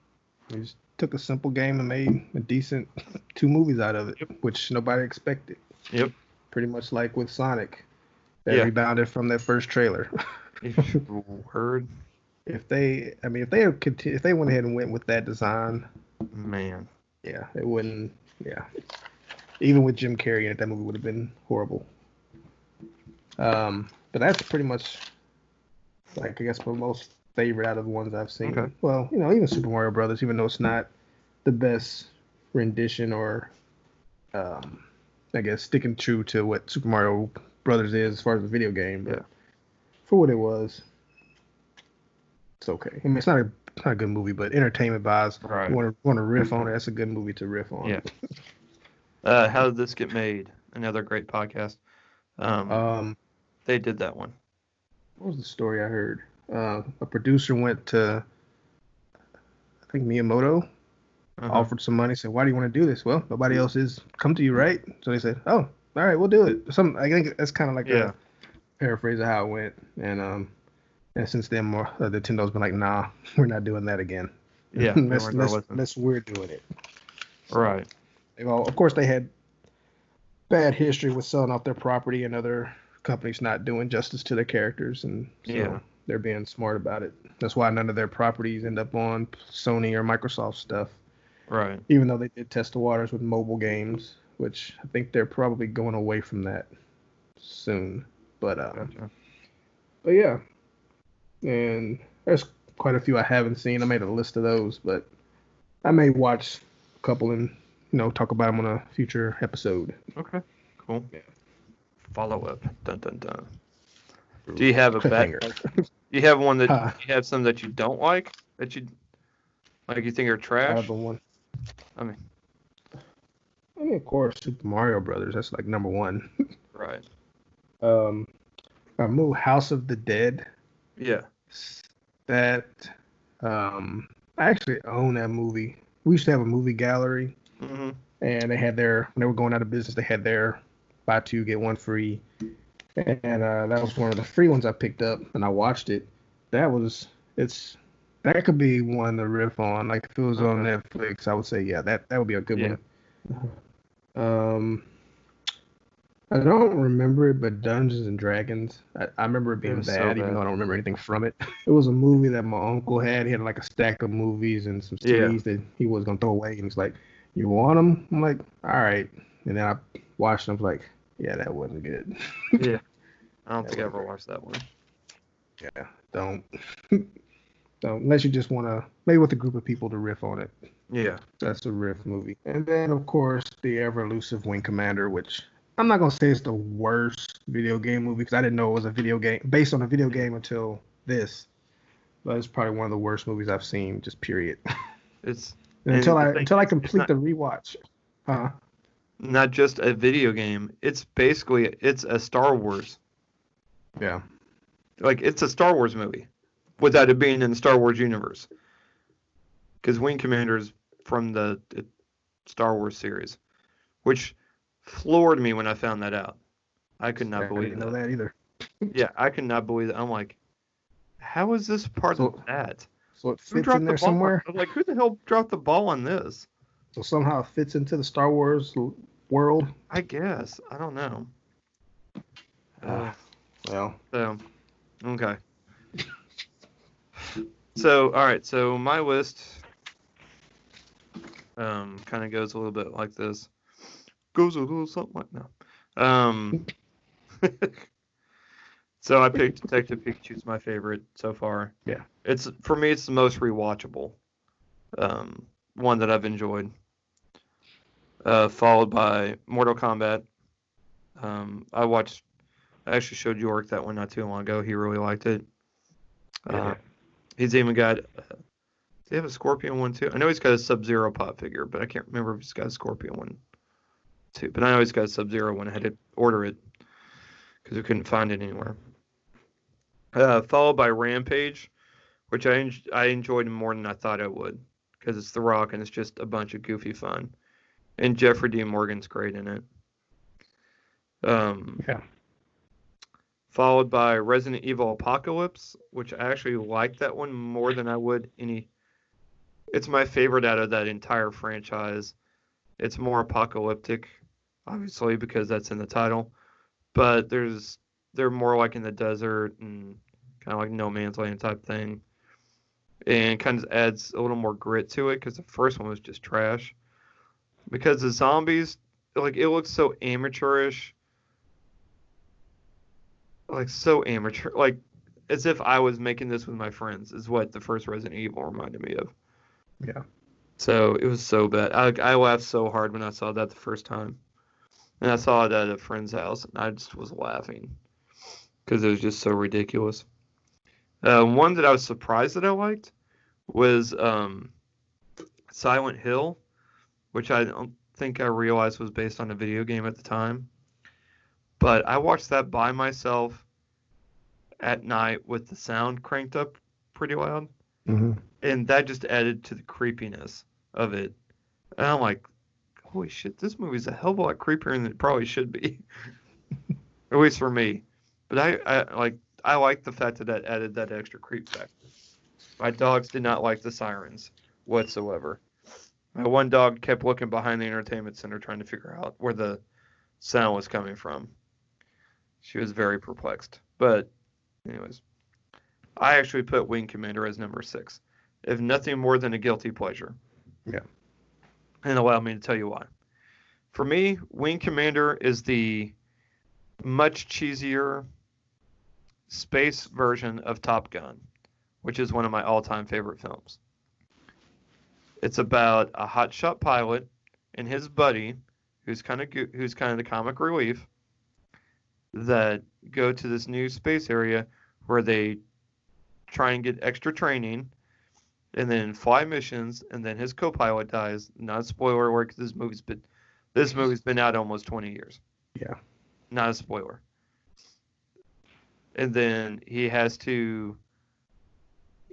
They just took a simple game and made a decent two movies out of it, yep. which nobody expected. Yep. Pretty much like with Sonic, that yeah. rebounded from that first trailer. Word. If they, I mean, if they if they went ahead and went with that design, man, yeah, it wouldn't. Yeah, even with Jim Carrey in it, that movie would have been horrible. Um, but that's pretty much, like, I guess my most favorite out of the ones I've seen. Okay. Well, you know, even Super Mario Brothers, even though it's not the best rendition or, um, I guess sticking true to what Super Mario Brothers is as far as the video game, but yeah. for what it was, it's okay. I mean, it's not a It's not a good movie, but entertainment-wise, right. you want to want to riff on it. That's a good movie to riff on. Yeah. Uh, how did this get made? Another great podcast. Um, um, they did that one. What was the story I heard? Uh, a producer went to, I think Miyamoto, uh-huh. offered some money. Said, "Why do you want to do this?" Well, nobody else is come to you, right? So they said, "Oh, all right, we'll do it." Some, I think that's kind of like yeah. a paraphrase of how it went, and um. And since then, more uh, Nintendo's been like, nah, we're not doing that again. Yeah, unless, unless, unless we're doing it. So, right. Well, of course, they had bad history with selling off their property and other companies not doing justice to their characters. And so yeah. they're being smart about it. That's why none of their properties end up on Sony or Microsoft stuff. Right. Even though they did test the waters with mobile games, which I think they're probably going away from that soon. But, uh, gotcha. but yeah. And there's quite a few I haven't seen. I made a list of those, but I may watch a couple and, you know, talk about them on a future episode. Okay, cool. Yeah. Follow up. Dun dun dun. Do you have a banger? Do you have one that uh, you have some that you don't like that you like you think are trash? I have one. I mean, I mean, of course, Super Mario Brothers. That's like number one. Right. Um, I moved House of the Dead. Yeah, that um, I actually own that movie. We used to have a movie gallery, mm-hmm. and they had their when they were going out of business, they had their buy two get one free, and uh, that was one of the free ones I picked up, and I watched it. That was it's that could be one to riff on. Like if it was on Netflix, I would say yeah, that that would be a good yeah. one. Um, I don't remember it, but Dungeons and Dragons, I, I remember it being it bad, so bad, even though I don't remember anything from it. It was a movie that my uncle had. He had like a stack of movies and some C Ds yeah. that he was going to throw away. And he's like, you want them? I'm like, all right. And then I watched them. I was like, yeah, that wasn't good. Yeah. I don't think I ever watched that one. Yeah. Don't. don't. Unless you just want to, maybe with a group of people to riff on it. Yeah. That's a riff movie. And then, of course, the ever-elusive Wing Commander, which... I'm not going to say it's the worst video game movie because I didn't know it was a video game, based on a video game until this. But it's probably one of the worst movies I've seen, just period. It's until I until I complete not, the rewatch. Uh-huh. Not just a video game. It's basically, it's a Star Wars. Yeah. Like, it's a Star Wars movie without it being in the Star Wars universe. Because Wing Commander is from the, the Star Wars series, which... floored me when I found that out. I could not I believe didn't that. know that either. Yeah, I could not believe that. I'm like, how is this part so, of that? So it fits in there somewhere? I'm like, who the hell dropped the ball on this? So somehow it fits into the Star Wars world. I guess. I don't know. Uh, well. So, okay. So, all right. So my list um, kind of goes a little bit like this. Goes a little something like that. No. Um, so I picked Detective Pikachu as my favorite so far. Yeah. It's for me, it's the most rewatchable. Um, one that I've enjoyed. Uh, followed by Mortal Kombat. Um, I watched. I actually showed York that one not too long ago. He really liked it. Uh, yeah. He's even got. Uh, does he have a Scorpion one too? I know he's got a Sub-Zero pop figure, but I can't remember if he's got a Scorpion one too. But I know he's got a Sub-Zero one. I had to order it because we couldn't find it anywhere. Uh, followed by Rampage, which I en- I enjoyed more than I thought I would because it's The Rock and it's just a bunch of goofy fun. And Jeffrey Dean Morgan's great in it. Um, yeah. Followed by Resident Evil Apocalypse, which I actually like that one more than I would any. It's my favorite out of that entire franchise. It's more apocalyptic, obviously, because that's in the title. But there's they're more like in the desert and kind of like No Man's Land type thing. And kind of adds a little more grit to it because the first one was just trash. Because the zombies, like, it looks so amateurish. Like, so amateur. Like, as if I was making this with my friends is what the first Resident Evil reminded me of. Yeah. So, it was so bad. I, I laughed so hard when I saw that the first time. And I saw it at a friend's house, and I just was laughing. Because it was just so ridiculous. Uh, one that I was surprised that I liked was um, Silent Hill, which I don't think I realized was based on a video game at the time. But I watched that by myself at night with the sound cranked up pretty loud. Mm-hmm. And that just added to the creepiness of it. And I'm like, holy shit, this movie's a hell of a lot creepier than it probably should be. At least for me. But I, I like I like the fact that that added that extra creep factor. My dogs did not like the sirens whatsoever. My one dog kept looking behind the entertainment center trying to figure out where the sound was coming from. She was very perplexed. But, anyways, I actually put Wing Commander as number six, if nothing more than a guilty pleasure. Yeah. And allow me to tell you why. For me, Wing Commander is the much cheesier space version of Top Gun, which is one of my all-time favorite films. It's about a hotshot pilot and his buddy, who's kind of who's kind of the comic relief, that go to this new space area where they try and get extra training and then fly missions, and then his co-pilot dies. Not a spoiler alert, because this movie's been this movie's been out almost twenty years. Yeah. Not a spoiler. And then he has to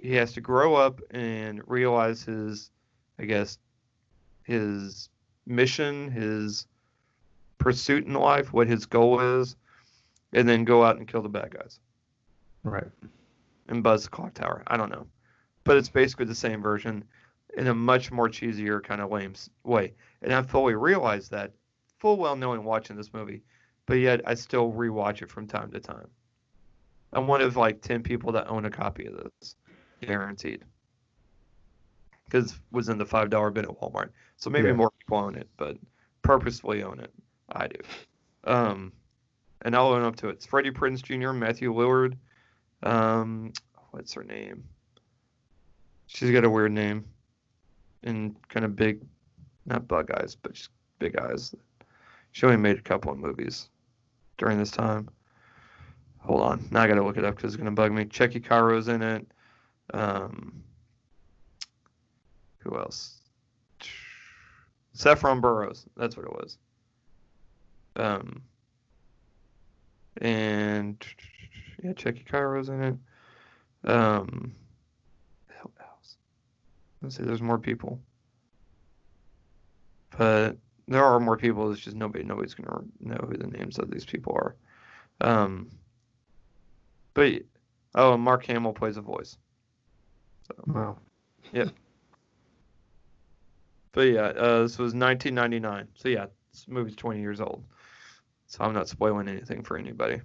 he has to grow up and realize his I guess his mission, his pursuit in life, what his goal is. And then go out and kill the bad guys. Right. And buzz the clock tower. I don't know. But it's basically the same version in a much more cheesier kind of lame way. And I fully realized that, full well knowing watching this movie. But yet I still rewatch it from time to time. I'm one of like ten people that own a copy of this. Guaranteed. Because it was in the five dollar bin at Walmart. So maybe yeah. more people own it. But purposefully own it. I do. Um... And I'll own up to it. It's Freddie Prinze Junior, Matthew Lillard. Um, what's her name? She's got a weird name. And kind of big, not bug eyes, but just big eyes. She only made a couple of movies during this time. Hold on. Now I got to look it up because it's going to bug me. Checky Cairo's in it. Um, who else? Saffron Burrows. That's what it was. Um... And yeah, Checky Cairo's in it. Um, who else? Let's see, there's more people, but there are more people. It's just nobody, nobody's gonna know who the names of these people are. Um, but oh, and Mark Hamill plays a voice. So, wow. Yeah. But yeah, uh, this was nineteen ninety-nine. So yeah, this movie's twenty years old. So I'm not spoiling anything for anybody.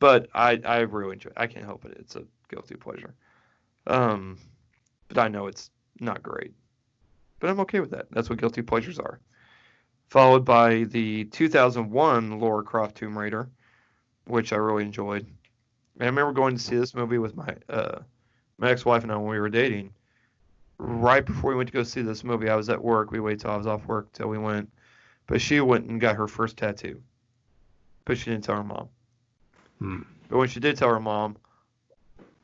But I, I really enjoy it. I can't help it. It's a guilty pleasure. Um, but I know it's not great. But I'm okay with that. That's what guilty pleasures are. Followed by the two thousand one Lara Croft Tomb Raider, which I really enjoyed. And I remember going to see this movie with my uh, my ex-wife and I when we were dating. Right before we went to go see this movie, I was at work. We waited till I was off work till we went. But she went and got her first tattoo. But she didn't tell her mom. Hmm. But when she did tell her mom,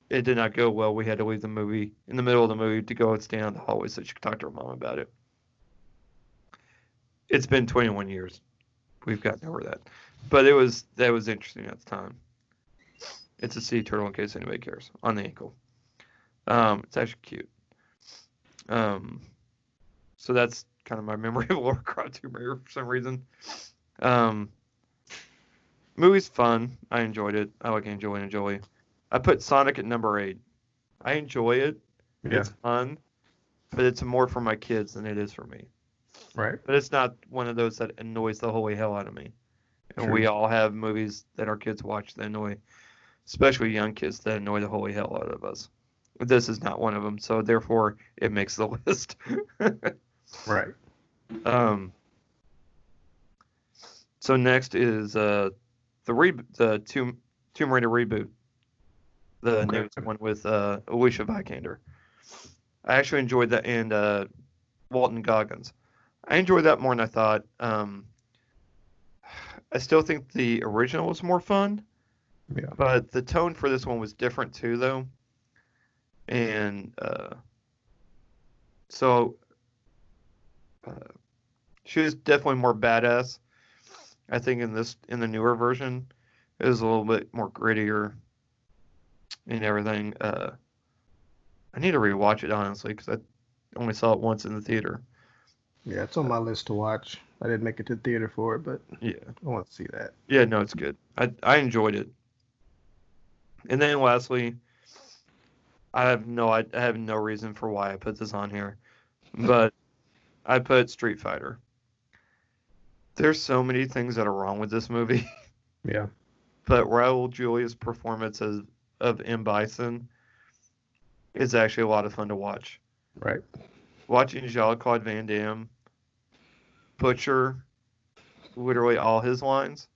it did not go well. We had to leave the movie in the middle of the movie to go and stand on the hallway so she could talk to her mom about it. It's been twenty-one years. We've gotten over that. But it was that was interesting at the time. It's a sea turtle in case anybody cares. On the ankle. Um, it's actually cute. Um, so that's kind of my memory of Lara Croft Tomb Raider for some reason. Um, movie's fun. I enjoyed it. I like Angelina Jolie. I put Sonic at number eight. I enjoy it. Yeah. It's fun. But it's more for my kids than it is for me. Right. But it's not one of those that annoys the holy hell out of me. And True. We all have movies that our kids watch that annoy, especially young kids, that annoy the holy hell out of us. This is not one of them, so therefore it makes the list. Right. Um. So next is uh the re- the Tomb Tomb Raider reboot, the okay. newest one with uh, Alicia Vikander. I actually enjoyed that, and uh, Walton Goggins. I enjoyed that more than I thought. Um, I still think the original was more fun, yeah. But the tone for this one was different too, though. And uh, so uh, she was definitely more badass. I think in this in the newer version, it was a little bit more grittier and everything. Uh, I need to rewatch it honestly because I only saw it once in the theater. Yeah, it's on my list to watch. I didn't make it to the theater for it, but yeah, I want to see that. Yeah, no, it's good. I I enjoyed it. And then lastly, I have no I have no reason for why I put this on here, but I put Street Fighter. There's so many things that are wrong with this movie. Yeah. But Raul Julia's performance as of M. Bison is actually a lot of fun to watch. Right. Watching Jean-Claude Van Damme butcher literally all his lines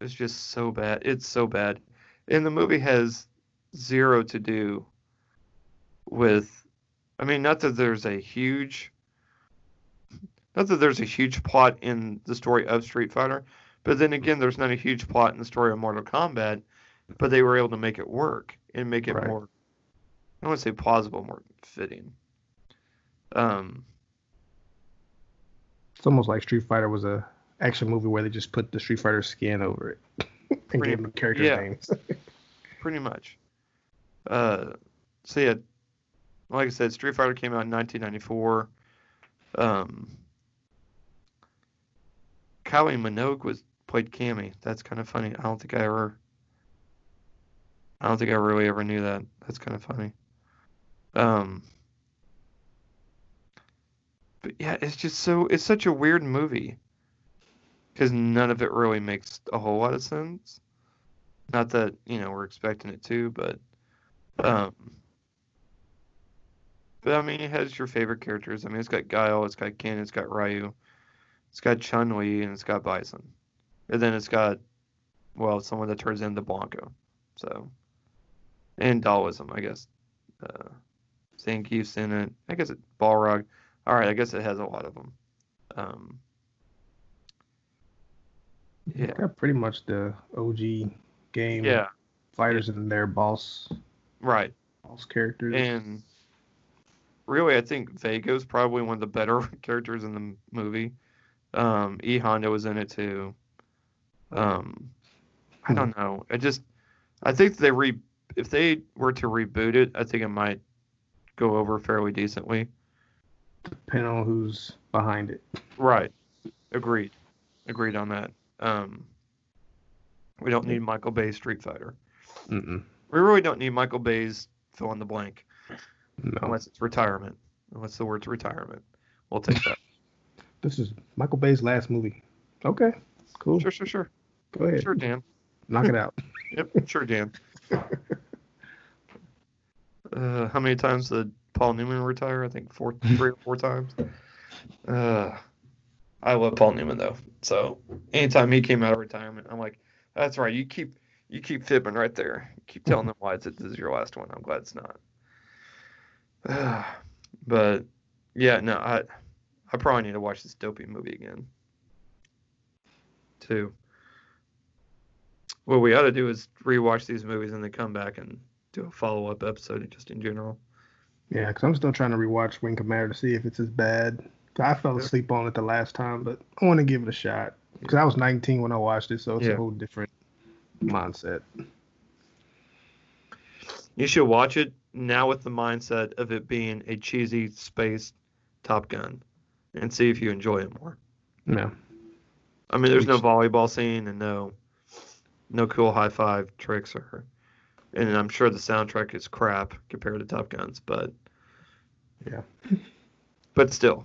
is just so bad. It's so bad. And the movie has zero to do with, I mean, not that there's a huge, not that there's a huge plot in the story of Street Fighter, but then again, there's not a huge plot in the story of Mortal Kombat, but they were able to make it work and make it right. more, I don't want to say plausible, more fitting. Um, it's almost like Street Fighter was a action movie where they just put the Street Fighter skin over it and gave them character yeah, names. Pretty much. Uh, so yeah, like I said, Street Fighter came out in nineteen ninety-four. Um, Kylie Minogue was played Cammy. That's kind of funny. I don't think I ever. I don't think I really ever knew that. That's kind of funny. Um. But yeah, it's just so, it's such a weird movie because none of it really makes a whole lot of sense. Not that, you know, we're expecting it to, but, um, but I mean, it has your favorite characters. I mean, it's got Guile, it's got Ken, it's got Ryu, it's got Chun-Li, and it's got Bison. And then it's got, well, someone that turns into Blanco. So, and Daoism, I guess. Uh, Zangief's in it. I guess it's Balrog. All right, I guess it has a lot of them. Um, yeah, it's got pretty much the O G game yeah. fighters yeah. and their boss, right? Boss characters. And really, I think Vago's probably one of the better characters in the movie. Um, E Honda was in it too. Um, I don't know. I just, I think they re if they were to reboot it, I think it might go over fairly decently. Depend on who's behind it. Right. Agreed. Agreed on that. Um, we don't need Michael Bay's Street Fighter. Mm-mm. We really don't need Michael Bay's fill in the blank. No. Unless it's retirement. Unless the word's retirement. We'll take that. This is Michael Bay's last movie. Okay, cool. Sure, sure, sure. Go ahead. Sure, Dan. Knock it out. Yep, sure, Dan. Uh, how many times did Paul Newman retire? I think four, three or four times. Uh, I love Paul Newman, though. So anytime he came out of retirement, I'm like, that's right. You keep you keep fibbing right there. You keep telling them why it's, this is your last one. I'm glad it's not. Uh, but, yeah, no, I I probably need to watch this dopey movie again, too. What we ought to do is rewatch these movies and then come back and do a follow-up episode just in general. Yeah, because I'm still trying to rewatch Wing Commander to see if it's as bad. I fell asleep on it the last time, but I want to give it a shot. Because I was nineteen when I watched it, so it's yeah. a whole different mindset. You should watch it now with the mindset of it being a cheesy space Top Gun and see if you enjoy it more. No. I mean, there's no volleyball scene and no no cool high-five tricks. or, And I'm sure the soundtrack is crap compared to Top Guns, but... Yeah. But still...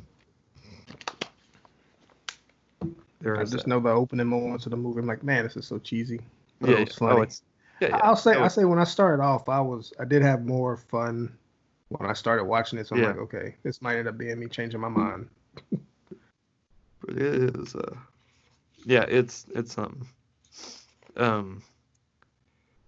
There I just that. know the opening moments of the movie. I'm like, man, this is so cheesy. But yeah, it was funny. Oh, it's, yeah, yeah. I'll say, oh, I say, when I started off, I was, I did have more fun when I started watching it. So I'm yeah. like, okay, this might end up being me changing my mind. But it is, uh, yeah, it's it's something. Um,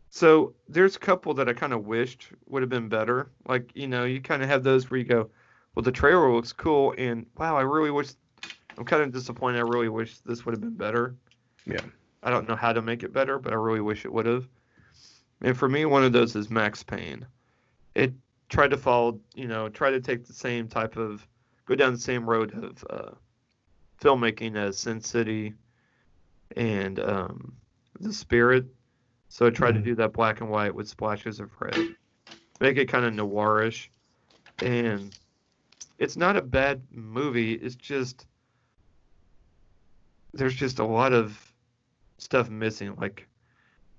so there's a couple that I kind of wished would have been better. Like, you know, you kind of have those where you go, well, the trailer looks cool, and wow, I really wish. I'm kind of disappointed. I really wish this would have been better. Yeah. I don't know how to make it better, but I really wish it would have. And for me, one of those is Max Payne. It tried to follow, you know, tried to take the same type of, go down the same road of uh, filmmaking as Sin City and um, The Spirit. So it tried mm-hmm. to do that black and white with splashes of red. Make it kind of noirish. And it's not a bad movie. It's just... There's just a lot of stuff missing, like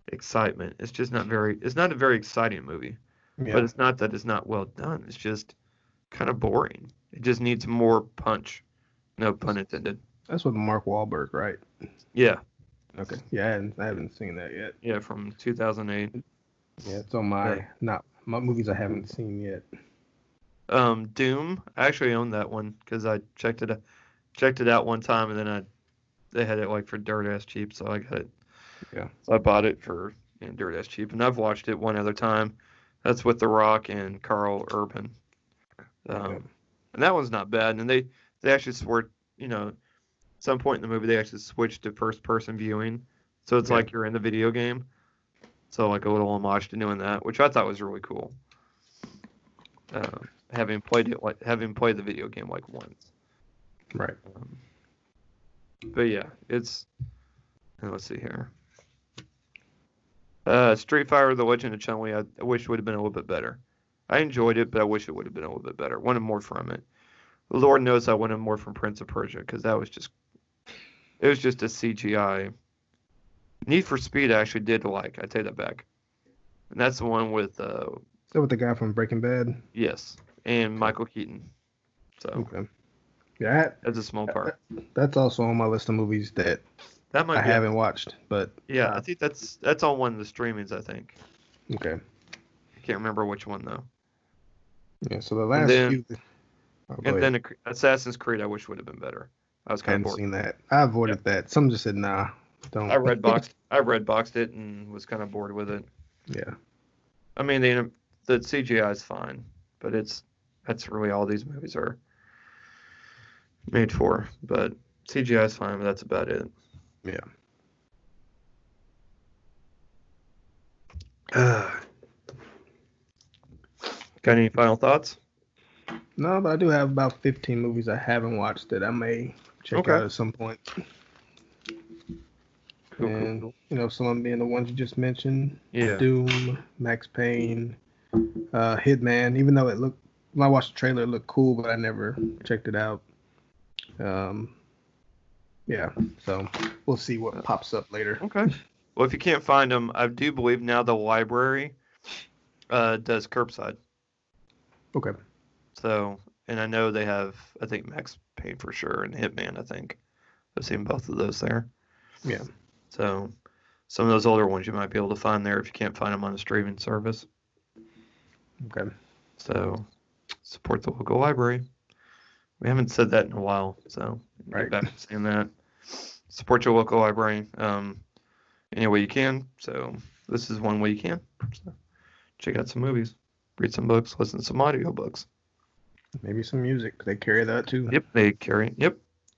excitement. It's just not very. It's not a very exciting movie, yeah. but it's not that it's not well done. It's just kind of boring. It just needs more punch. No pun intended. That's with Mark Wahlberg, right? Yeah. Okay. Yeah, I haven't, I haven't seen that yet. Yeah, from two thousand eight. Yeah, it's on my yeah. not my movies I haven't seen yet. Um, Doom. I actually own that one because I checked it checked it out one time and then I. They had it like for dirt ass cheap, so I got it. Yeah, so I bought it for you know, dirt ass cheap, and I've watched it one other time. That's with The Rock and Carl Urban, um, yeah. and that one's not bad. And they they actually swore, you know, at some point in the movie they actually switched to first person viewing, so it's yeah. like you're in the video game. So like a little homage to doing that, which I thought was really cool. Uh, having played it, like having played the video game like once, right. Um, But yeah, it's. Let's see here. Uh, Street Fighter The Legend of Chun-Li. I, I wish it would have been a little bit better. I enjoyed it, but I wish it would have been a little bit better. Wanted more from it. Lord knows I wanted more from Prince of Persia because that was just. It was just a C G I. Need for Speed I actually did like. I take that back. And that's the one with. Uh, Is that with the guy from Breaking Bad? Yes, and Michael Keaton. So. Okay. Yeah, that's a small part. That's also on my list of movies that, that might I be haven't one. watched. But yeah, I think that's that's on one of the streamings. I think. Okay. I can't remember which one though. Yeah. So the last and then, few. Oh, and then Assassin's Creed, I wish would have been better. I was kind of bored. I hadn't seen that. I avoided yeah. that. Some just said, "Nah, don't." I red boxed. I red boxed it and was kind of bored with it. Yeah. I mean, the the C G I is fine, but it's that's really all these movies are. Made for, but C G I is fine, but that's about it. Yeah. Uh, got any final thoughts? No, but I do have about fifteen movies I haven't watched that I may check okay. out at some point. Cool, and, cool. you know, some of them being the ones you just mentioned. Yeah. Doom, Max Payne, uh, Hitman, even though it looked, when I watched the trailer, it looked cool, but I never checked it out. Um. Yeah, so we'll see what pops up later. Okay. Well, if you can't find them, I do believe now the library uh, does curbside. Okay. So, and I know they have, I think Max two K for sure, and Hitman, I think. I've seen both of those there. Yeah. So some of those older ones you might be able to find there if you can't find them on a streaming service. Okay. So support the local library. We haven't said that in a while, so right. Get back to saying that. Support your local library um, any way you can. So this is one way you can. So check out some movies, read some books, listen to some audio books. Maybe some music. They carry that too. Yep, they carry Yep,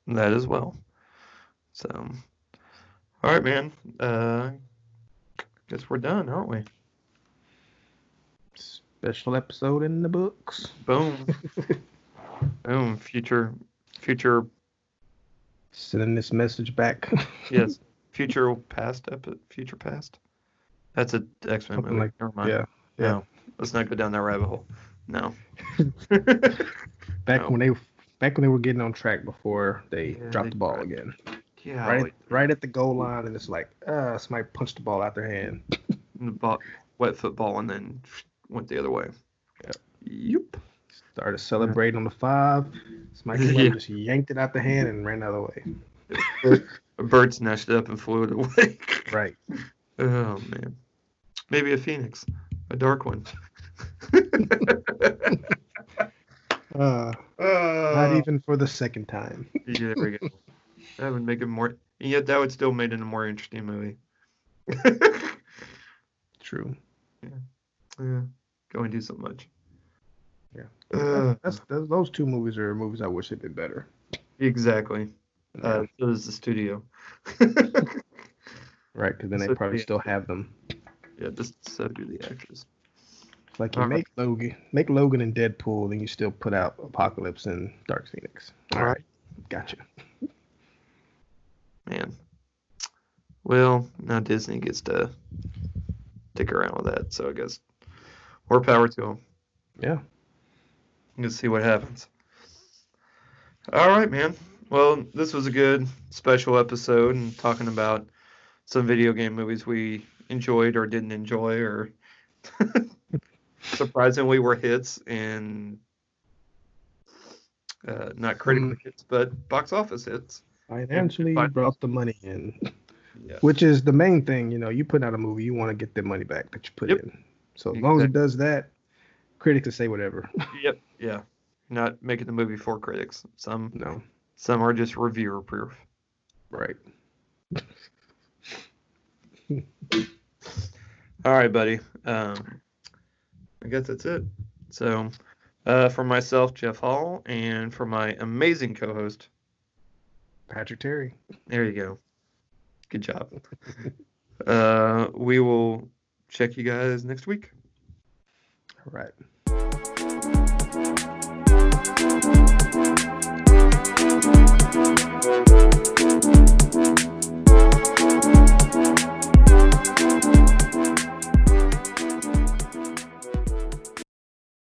that as well. So, all right, man. Uh, guess we're done, aren't we? Special episode in the books. Boom. Boom. Future, future. Sending this message back. Yes. Future past. Future past. That's an X-Men movie. Like, Never mind. Yeah. Yeah. No, let's not go down that rabbit hole. No. back no. when they back when they were getting on track before they yeah, dropped they the ball tried. again. Yeah. Right, like, right at the goal line, and it's like, ah, uh, somebody punched the ball out their hand. The ball, wet football, and then went the other way. Yep. Yep. Started celebrating yeah. on the five. Somebody came yeah. up, just yanked it out the hand and ran the other way. A bird snatched it up and flew it away. Right. Oh man. Maybe a phoenix, a dark one. uh, uh, not even for the second time. Yeah, there we go. That would make it more, and yet that would still make it a more interesting movie. True. Yeah. Yeah. Go and do so much. Yeah. Uh, That's, those, those two movies are movies I wish they'd been better. Exactly. Uh, so does the studio. Right, because then so they probably the still have them. Yeah, just so do the actors. Like you All make right. Logan, make Logan and Deadpool, then you still put out Apocalypse and Dark Phoenix. All, All right. right, gotcha. Man, well, now Disney gets to stick around with that, so I guess more power to them. Yeah, let's see what happens. All right, man. Well, this was a good special episode and talking about some video game movies we enjoyed or didn't enjoy or. Surprisingly, were hits and uh, not critical mm. hits, but box office hits. Financially brought the money in, yeah. which is the main thing. You know, you put out a movie, you want to get the money back that you put yep. in. So as exactly. long as it does that, critics can say whatever. Yep, yeah. Not making the movie for critics. Some no. Some are just reviewer proof. Right. All right, buddy. Um, I guess that's it. So, uh, for myself, Jeff Hall, and for my amazing co-host, Patrick Terry. There you go. Good job. uh, we will check you guys next week. All right. All right.